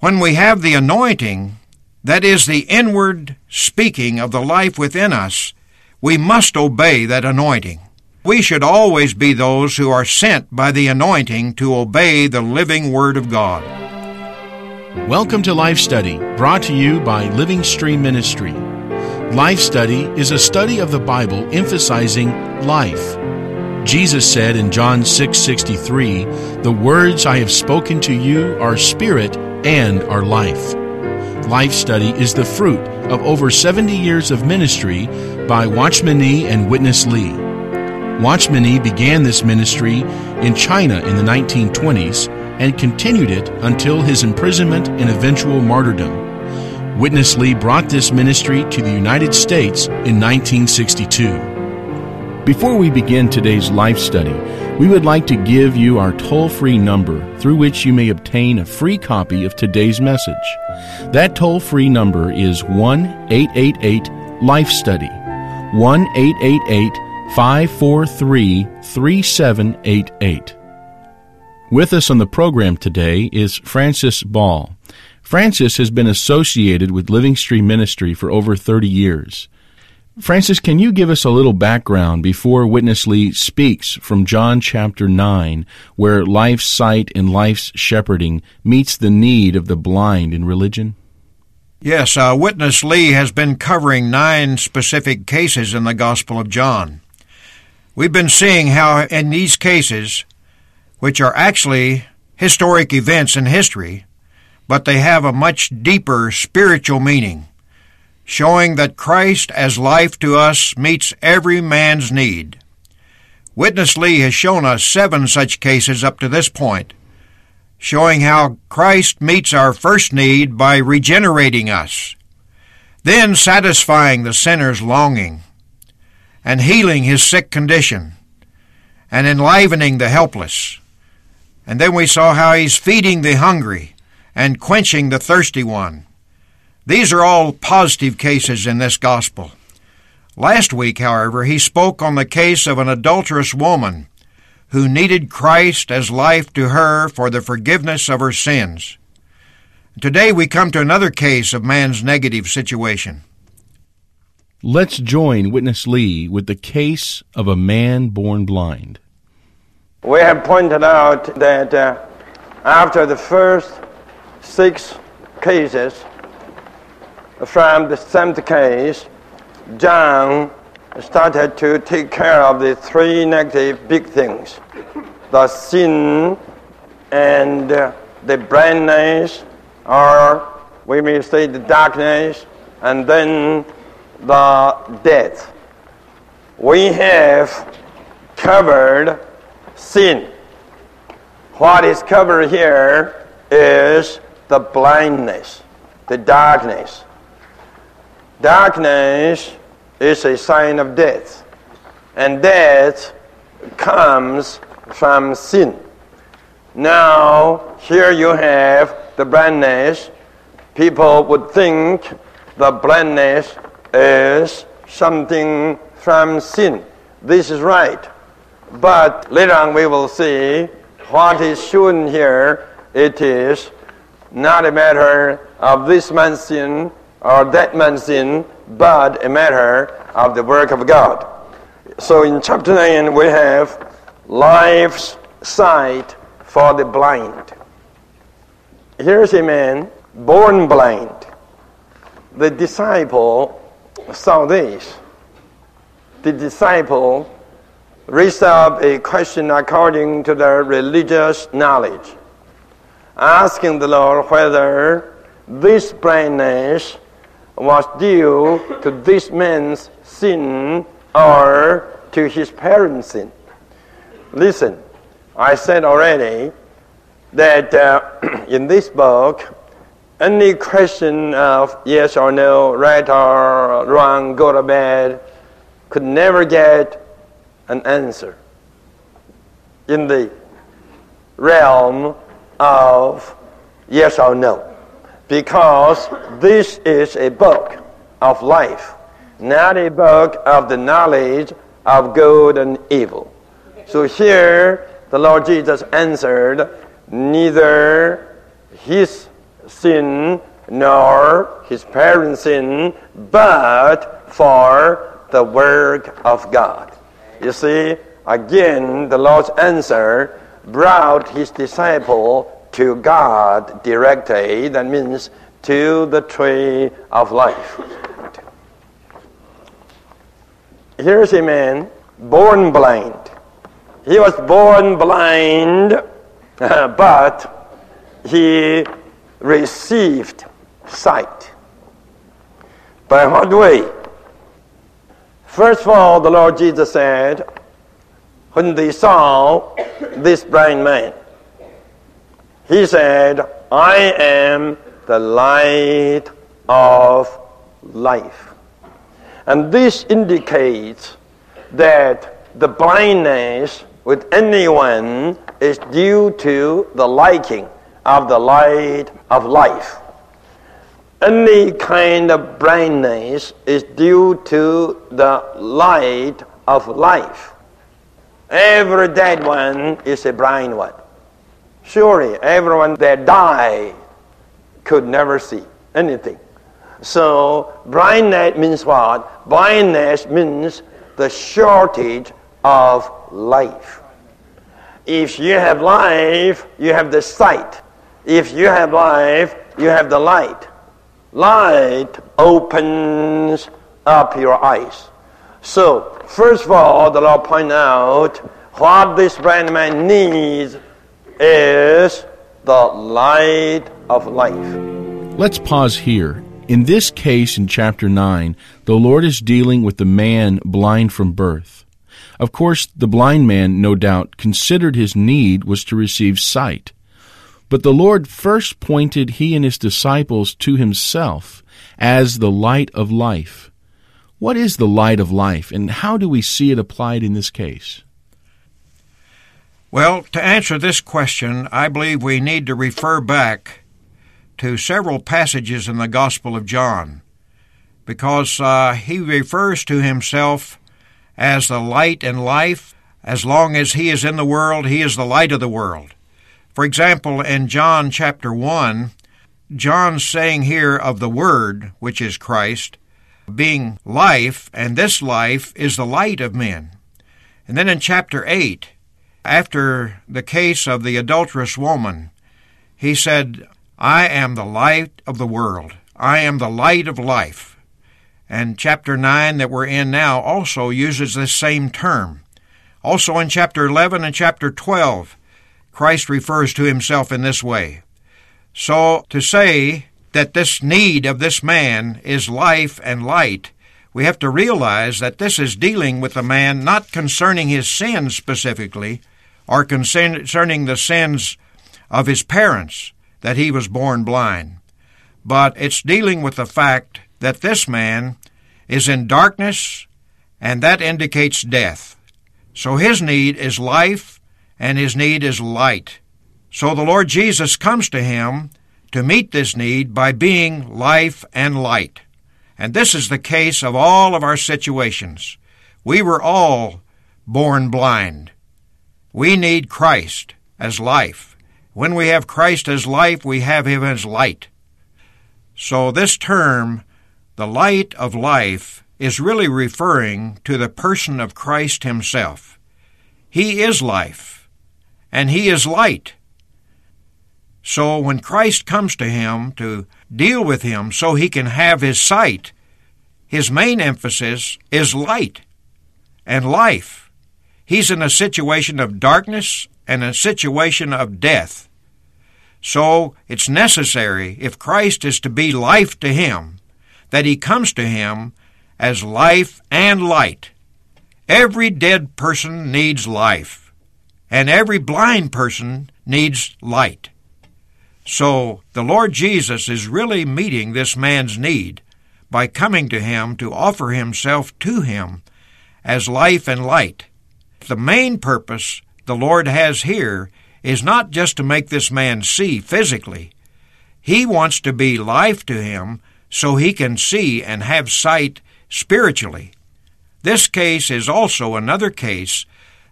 When we have the anointing, that is the inward speaking of the life within us, we must obey that anointing. We should always be those who are sent by the anointing to obey the living Word of God. Welcome to Life Study, brought to you by Living Stream Ministry. Life Study is a study of the Bible emphasizing life. Jesus said in John 6:63, "The words I have spoken to you are spirit and are life." Life Study is the fruit of over 70 years of ministry by Watchman Nee and Witness Lee. Watchman Nee began this ministry in China in the 1920s and continued it until his imprisonment and eventual martyrdom. Witness Lee brought this ministry to the United States in 1962. Before we begin today's Life Study, we would like to give you our toll-free number through which you may obtain a free copy of today's message. That toll-free number is 1-888-LIFE-STUDY, 1-888-543-3788. With us on the program today is Francis Ball. Francis has been associated with Living Stream Ministry for over 30 years. Francis, can you give us a little background before Witness Lee speaks from John chapter 9, where life's sight and life's shepherding meets the need of the blind in religion? Yes, Witness Lee has been covering 9 specific cases in the Gospel of John. We've been seeing how in these cases, which are actually historic events in history, but they have a much deeper spiritual meaning, showing that Christ as life to us meets every man's need. Witness Lee has shown us 7 such cases up to this point, showing how Christ meets our first need by regenerating us, then satisfying the sinner's longing, and healing his sick condition, and enlivening the helpless. And then we saw how he's feeding the hungry and quenching the thirsty one. These are all positive cases in this gospel. Last week, however, he spoke on the case of an adulterous woman who needed Christ as life to her for the forgiveness of her sins. Today we come to another case of man's negative situation. Let's join Witness Lee with the case of a man born blind. We have pointed out that after the first 6 cases from the 7th case, John started to take care of the 3 negative big things: the sin and the blindness, or we may say the darkness, and then the death. We have covered sin. What is covered here is the blindness, the darkness. Darkness is a sign of death, and death comes from sin. Now, here you have the blindness. People would think the blindness is something from sin. This is right. But later on we will see what is shown here. It is not a matter of this man's sin or that man's sin, but a matter of the work of God. So in chapter 9 we have life's sight for the blind. Here's a man born blind. The disciple saw this. The disciple raised up a question according to their religious knowledge, asking the Lord whether this blindness was due to this man's sin or to his parents' sin. Listen, I said already that in this book, any question of yes or no, right or wrong, good or bad, could never get an answer in the realm of yes or no, because this is a book of life, not a book of the knowledge of good and evil. So here the Lord Jesus answered neither his sin nor his parents' sin, but for the work of God. You see, again, the Lord's answer brought his disciple to God directly. That means to the tree of life. Here's a man born blind. He was born blind, but he received sight. By what way? First of all, the Lord Jesus said, when they saw this blind man, he said, I am the light of life. And this indicates that the blindness with anyone is due to the lacking of the light of life. Any kind of blindness is due to the light of life. Every dead one is a blind one. Surely everyone that died could never see anything. So blindness means what? Blindness means the shortage of life. If you have life, you have the sight. If you have life, you have the light. Light opens up your eyes. So, first of all, the Lord points out what this blind man needs is the light of life. Let's pause here. In this case, in chapter 9, the Lord is dealing with the man blind from birth. Of course, the blind man, no doubt, considered his need was to receive sight. But the Lord first pointed he and his disciples to himself as the light of life. What is the light of life, and how do we see it applied in this case? Well, to answer this question, I believe we need to refer back to several passages in the Gospel of John, because he refers to himself as the light and life. As long as he is in the world, he is the light of the world. For example, in John chapter 1, John's saying here of the Word, which is Christ, being life, and this life is the light of men. And then in chapter 8, after the case of the adulterous woman, he said, I am the light of the world. I am the light of life. And chapter 9 that we're in now also uses this same term. Also in chapter 11 and chapter 12, Christ refers to himself in this way. So to say that this need of this man is life and light, we have to realize that this is dealing with the man not concerning his sins specifically, or concerning the sins of his parents, that he was born blind. But it's dealing with the fact that this man is in darkness, and that indicates death. So his need is life, and his need is light. So the Lord Jesus comes to him to meet this need by being life and light. And this is the case of all of our situations. We were all born blind. We need Christ as life. When we have Christ as life, we have him as light. So this term, the light of life, is really referring to the person of Christ himself. He is life, and he is light. So when Christ comes to him to deal with him so he can have his sight, his main emphasis is light and life. He's in a situation of darkness and a situation of death. So it's necessary, if Christ is to be life to him, that he comes to him as life and light. Every dead person needs life, and every blind person needs light. So the Lord Jesus is really meeting this man's need by coming to him to offer himself to him as life and light. The main purpose the Lord has here is not just to make this man see physically. He wants to be life to him so he can see and have sight spiritually. This case is also another case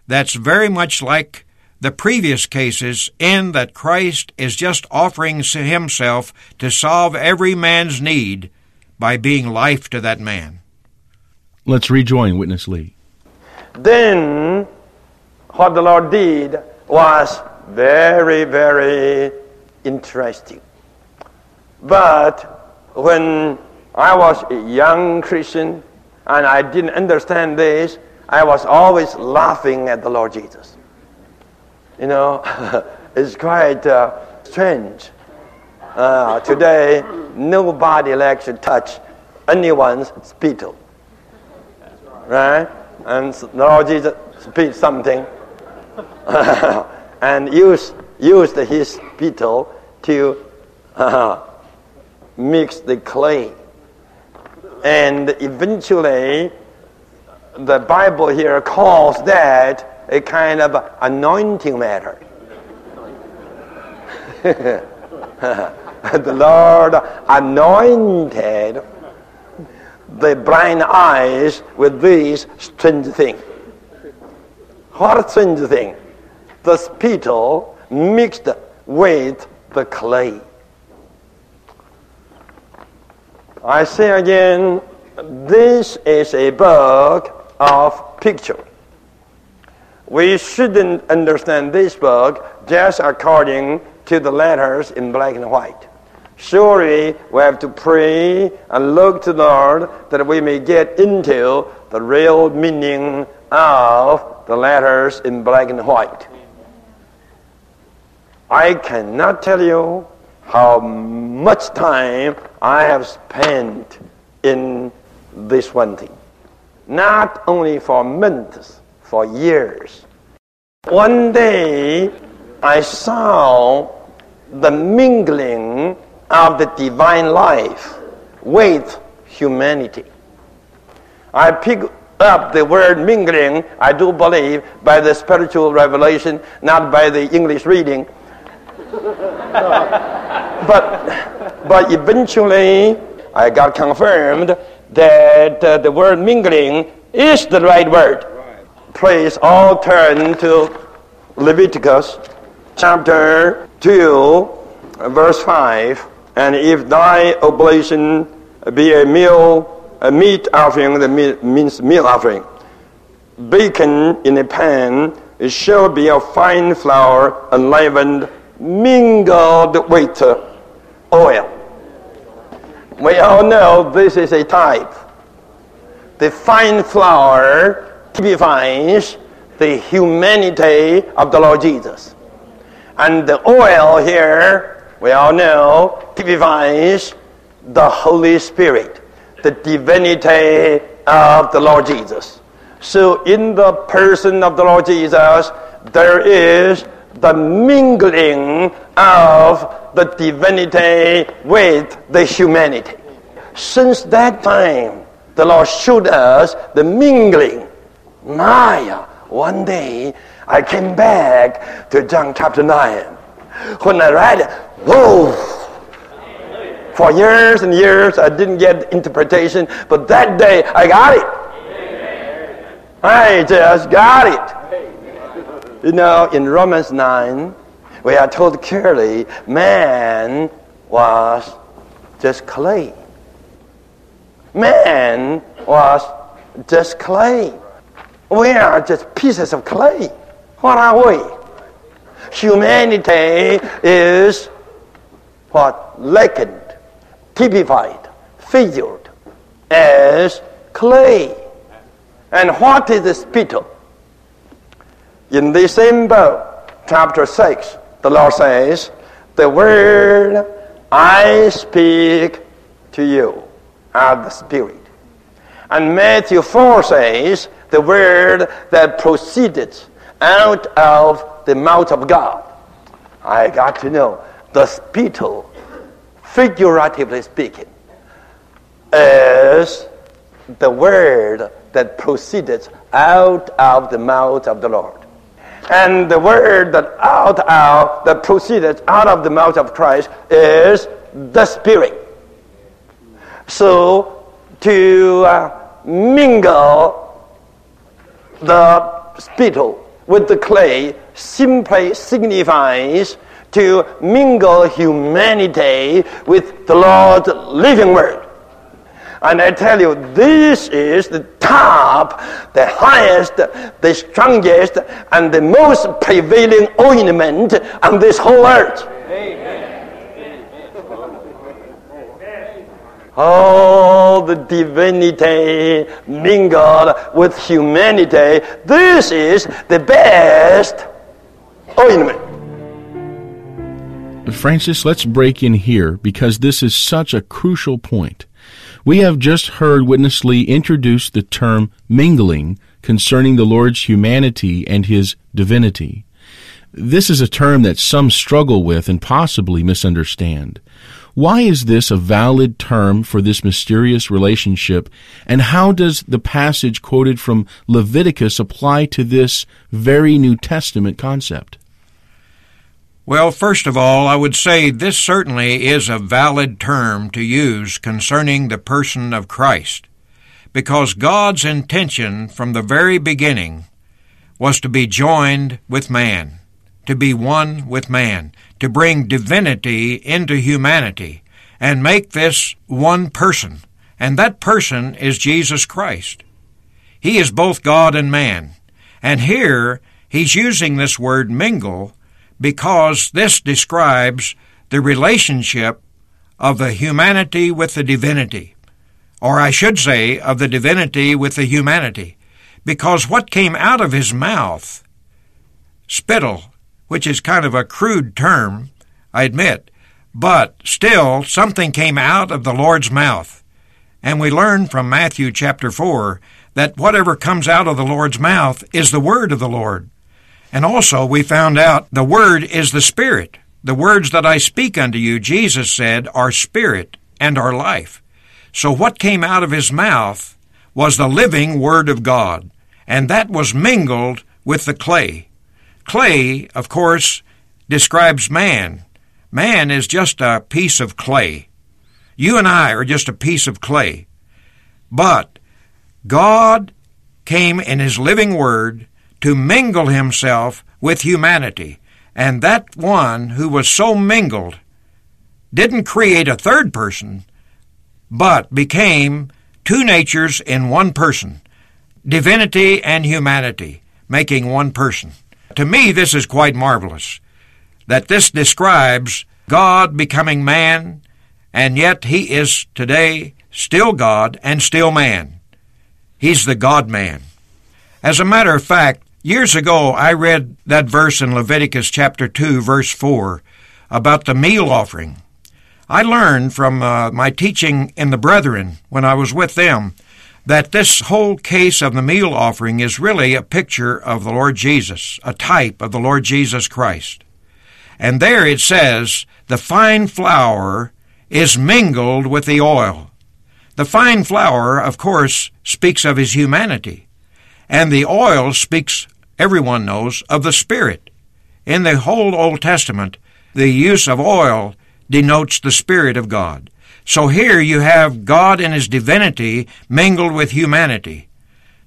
that's very much like the previous cases in that Christ is just offering himself to solve every man's need by being life to that man. Let's rejoin Witness Lee. Then what the Lord did was very, very interesting. But when I was a young Christian and I didn't understand this, I was always laughing at the Lord Jesus. You know, it's quite strange. Today, nobody likes to touch anyone's spittle. Right? And the Lord Jesus spit something and used his spittle to mix the clay. And eventually, the Bible here calls that a kind of anointing matter. The Lord anointed the blind eyes with this strange thing. What a strange thing? The spittle mixed with the clay. I say again, this is a book of picture. We shouldn't understand this book just according to the letters in black and white. Surely we have to pray and look to the Lord that we may get into the real meaning of the letters in black and white. I cannot tell you how much time I have spent in this one thing. Not only for months, for years. One day, I saw the mingling of the divine life with humanity. I pick up the word mingling, I do believe, by the spiritual revelation, not by the English reading. But eventually, I got confirmed that the word mingling is the right word. Please all turn to Leviticus chapter 2, verse 5. And if thy oblation be a meat offering, that means meal offering, bacon in a pan, it shall be of fine flour, unleavened, mingled with oil. We all know this is a type. The fine flour typifies the humanity of the Lord Jesus. And the oil here, we all know, typifies the Holy Spirit, the divinity of the Lord Jesus. So in the person of the Lord Jesus, there is the mingling of the divinity with the humanity. Since that time, the Lord showed us the mingling. One day, I came back to John chapter 9. When I read it, whoa! For years and years, I didn't get interpretation, but that day, I got it. I just got it. You know, in Romans 9, we are told clearly, man was just clay. Man was just clay. We are just pieces of clay. What are we? Humanity is what? Likened, typified, figured as clay. And what is the spittle? In the same book, chapter 6, the Lord says, the word I speak to you are the Spirit. And Matthew 4 says, the word that proceeded out of the mouth of God. I got to know the spittle, figuratively speaking, is the word that proceeded out of the mouth of the Lord. And the word that proceeded out of the mouth of Christ is the Spirit. So to mingle the spittle with the clay simply signifies to mingle humanity with the Lord's living word. And I tell you, this is the top, the highest, the strongest, and the most prevailing ornament on this whole earth. Amen. Oh, the divinity mingled with humanity. This is the best ornament. Francis, let's break in here because this is such a crucial point. We have just heard Witness Lee introduce the term mingling concerning the Lord's humanity and his divinity. This is a term that some struggle with and possibly misunderstand. Why is this a valid term for this mysterious relationship, and how does the passage quoted from Leviticus apply to this very New Testament concept? Well, first of all, I would say this certainly is a valid term to use concerning the person of Christ, because God's intention from the very beginning was to be joined with man, to be one with man, to bring divinity into humanity and make this one person, and that person is Jesus Christ. He is both God and man, and here he's using this word mingle because this describes the relationship of the humanity with the divinity, or I should say of the divinity with the humanity, because what came out of his mouth, spittle, which is kind of a crude term, I admit, but still something came out of the Lord's mouth. And we learn from Matthew chapter 4 that whatever comes out of the Lord's mouth is the word of the Lord. And also we found out the Word is the Spirit. The words that I speak unto you, Jesus said, are Spirit and are life. So what came out of His mouth was the living Word of God, and that was mingled with the clay. Clay, of course, describes man. Man is just a piece of clay. You and I are just a piece of clay. But God came in His living Word to mingle himself with humanity. And that one who was so mingled didn't create a third person, but became two natures in one person, divinity and humanity, making one person. To me, this is quite marvelous, that this describes God becoming man, and yet he is today still God and still man. He's the God-man. As a matter of fact, years ago, I read that verse in Leviticus chapter 2, verse 4, about the meal offering. I learned from my teaching in the Brethren, when I was with them, that this whole case of the meal offering is really a picture of the Lord Jesus, a type of the Lord Jesus Christ. And there it says, the fine flour is mingled with the oil. The fine flour, of course, speaks of his humanity. And the oil speaks, everyone knows, of the Spirit. In the whole Old Testament, the use of oil denotes the Spirit of God. So here you have God and His divinity mingled with humanity.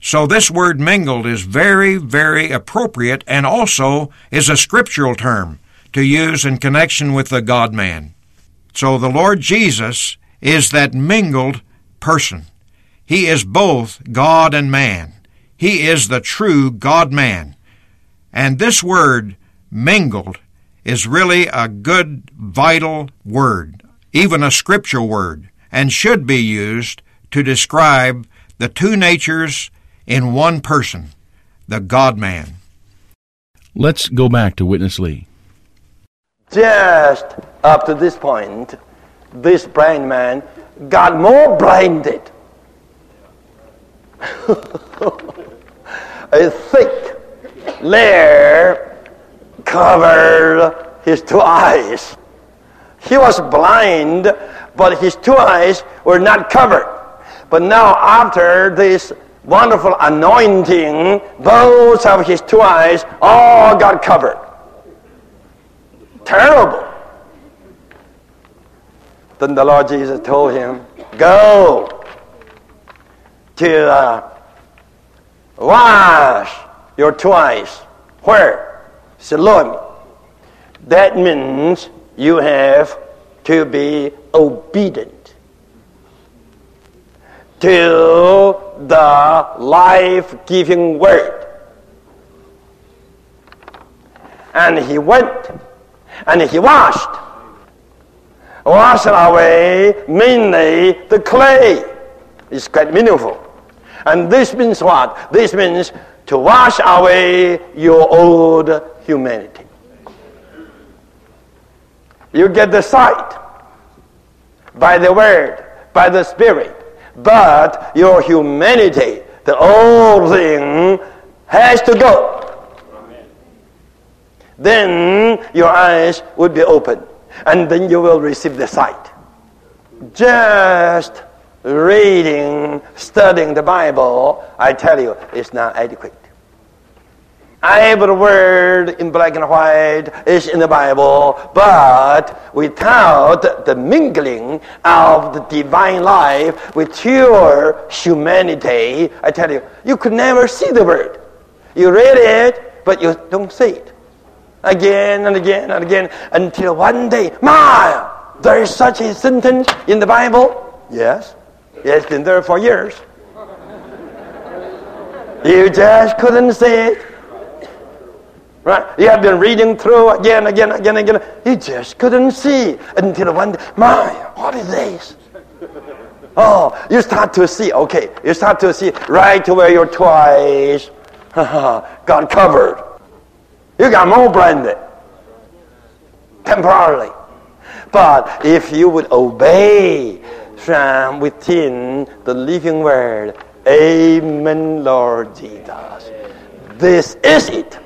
So this word mingled is very, very appropriate and also is a scriptural term to use in connection with the God-man. So the Lord Jesus is that mingled person. He is both God and man. He is the true God-man. And this word, mingled, is really a good, vital word, even a scripture word, and should be used to describe the two natures in one person, the God-man. Let's go back to Witness Lee. Just up to this point, this blind man got more blinded. A thick layer covered his two eyes. He was blind, but his two eyes were not covered. But now after this wonderful anointing, those of his two eyes all got covered. Terrible. Then the Lord Jesus told him, go to wash your two eyes. Where? Siloam. That means you have to be obedient to the life-giving word. And he went, and he washed away mainly the clay. It's quite meaningful. And this means what? This means to wash away your old humanity. You get the sight by the word, by the spirit, but your humanity, the old thing, has to go. Then your eyes will be open, and then you will receive the sight. Just reading, studying the Bible, I tell you, is not adequate. Every word in black and white is in the Bible, but without the mingling of the divine life with your humanity, I tell you, you could never see the word. You read it, but you don't see it. Again and again and again, until one day, there is such a sentence in the Bible. Yes, it's been there for years. You just couldn't see it. Right? You have been reading through again, again, again, again. You just couldn't see until one day, what is this? Oh, you start to see. Okay, you start to see right to where your twice got covered. You got more blinded temporarily. But if you would obey from within the living word, amen, Lord Jesus. This is it.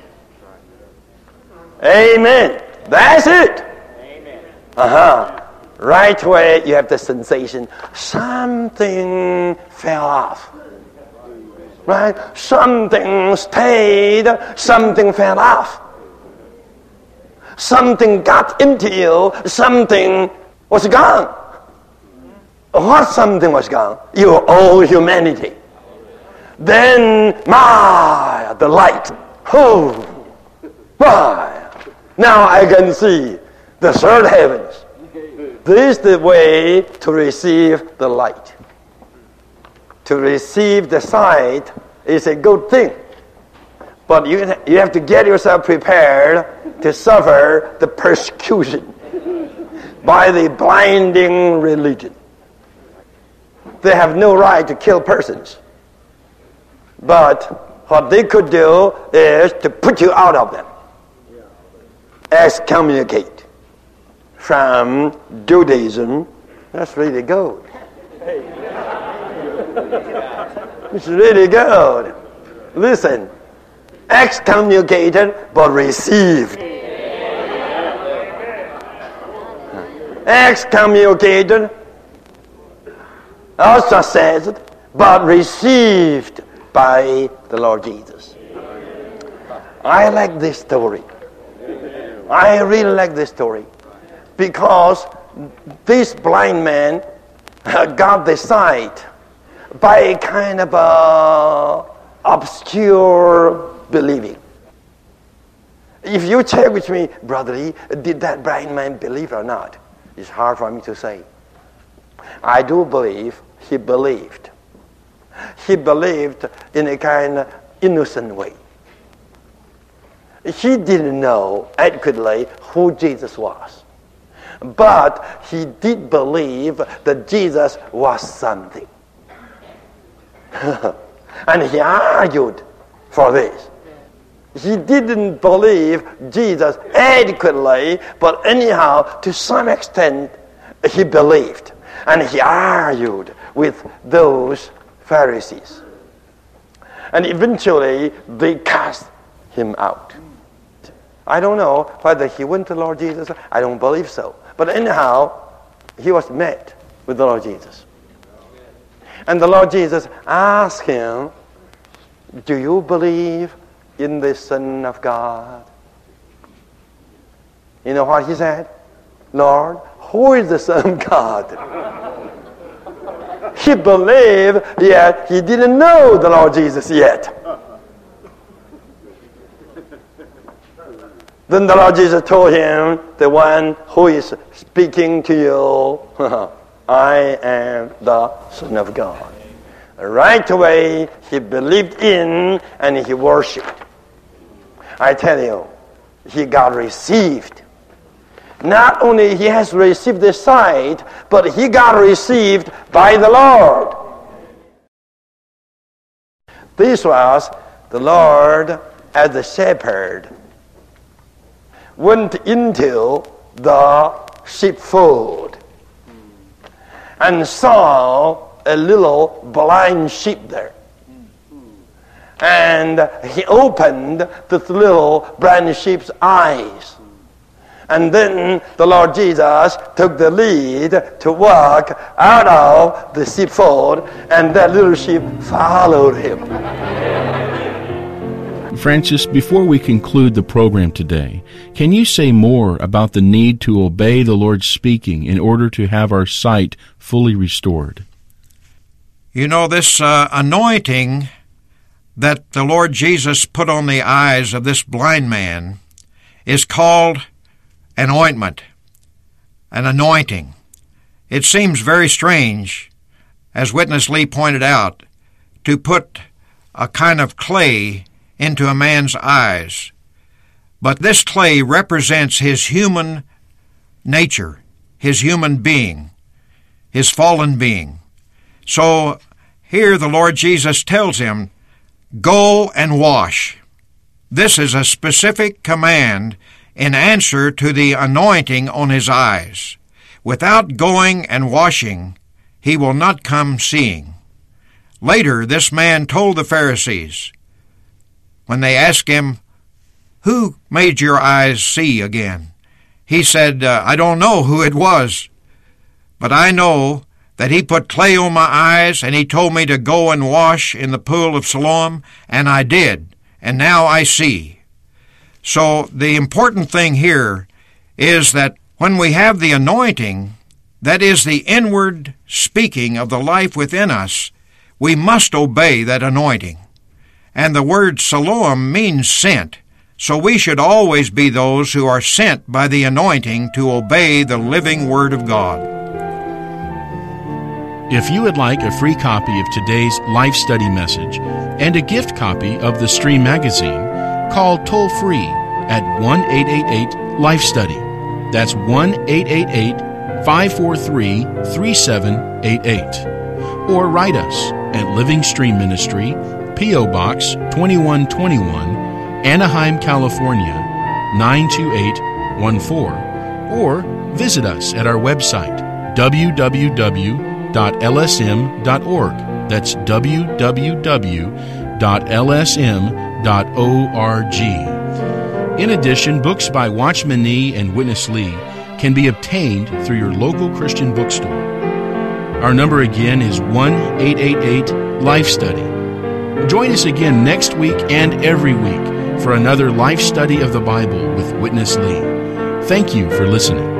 Amen. That's it. Right away you have the sensation something fell off. Right? Something stayed, something fell off. Something got into you, something was gone. What something was gone? Your old humanity. Then, the light. Oh, now I can see the third heavens. This is the way to receive the light. To receive the sight is a good thing. But you have to get yourself prepared to suffer the persecution by the blinding religion. They have no right to kill persons. But what they could do is to put you out of them. Excommunicate from Judaism. That's really good. It's really good. Listen, excommunicated but received. Excommunicated, ostracized, but received by the Lord Jesus. I like this story. I really like this story because this blind man got the sight by a kind of obscure believing. If you check with me, Brother Lee, did that blind man believe or not? It's hard for me to say. I do believe he believed. He believed in a kind of innocent way. He didn't know adequately who Jesus was. But he did believe that Jesus was something. And he argued for this. He didn't believe Jesus adequately, but anyhow, to some extent, he believed. And he argued with those Pharisees. And eventually, they cast him out. I don't know whether he went to the Lord Jesus. I don't believe so. But anyhow, he was met with the Lord Jesus. And the Lord Jesus asked him, do you believe in the Son of God? You know what he said? Lord, who is the Son of God? He believed, yet he didn't know the Lord Jesus yet. Then the Lord Jesus told him, the one who is speaking to you, I am the Son of God. Right away, he believed in and he worshipped. I tell you, he got received. Not only he has received the sight, but he got received by the Lord. This was the Lord as the shepherd went into the sheepfold and saw a little blind sheep there. And he opened this little blind sheep's eyes. And then the Lord Jesus took the lead to walk out of the sheepfold, and that little sheep followed him. Francis, before we conclude the program today, can you say more about the need to obey the Lord's speaking in order to have our sight fully restored? You know, this anointing that the Lord Jesus put on the eyes of this blind man is called an ointment, an anointing. It seems very strange, as Witness Lee pointed out, to put a kind of clay into a man's eyes. But this clay represents his human nature, his human being, his fallen being. So here the Lord Jesus tells him, go and wash. This is a specific command in answer to the anointing on his eyes. Without going and washing, he will not come seeing. Later, this man told the Pharisees, when they asked him, who made your eyes see again? He said, I don't know who it was, but I know that he put clay on my eyes and he told me to go and wash in the pool of Siloam, and I did, and now I see. So the important thing here is that when we have the anointing, that is the inward speaking of the life within us, we must obey that anointing. And the word Siloam means sent, so we should always be those who are sent by the anointing to obey the living Word of God. If you would like a free copy of today's Life Study message and a gift copy of the Stream magazine, call toll-free at 1-888-LIFE-STUDY. That's 1-888-543-3788. Or write us at Living Stream Ministry, P.O. Box 2121, Anaheim, California, 92814. Or visit us at our website, www.lsm.org. That's www.lsm.org. In addition, books by Watchman Nee and Witness Lee can be obtained through your local Christian bookstore. Our number again is 1-888-LIFE-STUDY. Join us again next week and every week for another Life Study of the Bible with Witness Lee. Thank you for listening.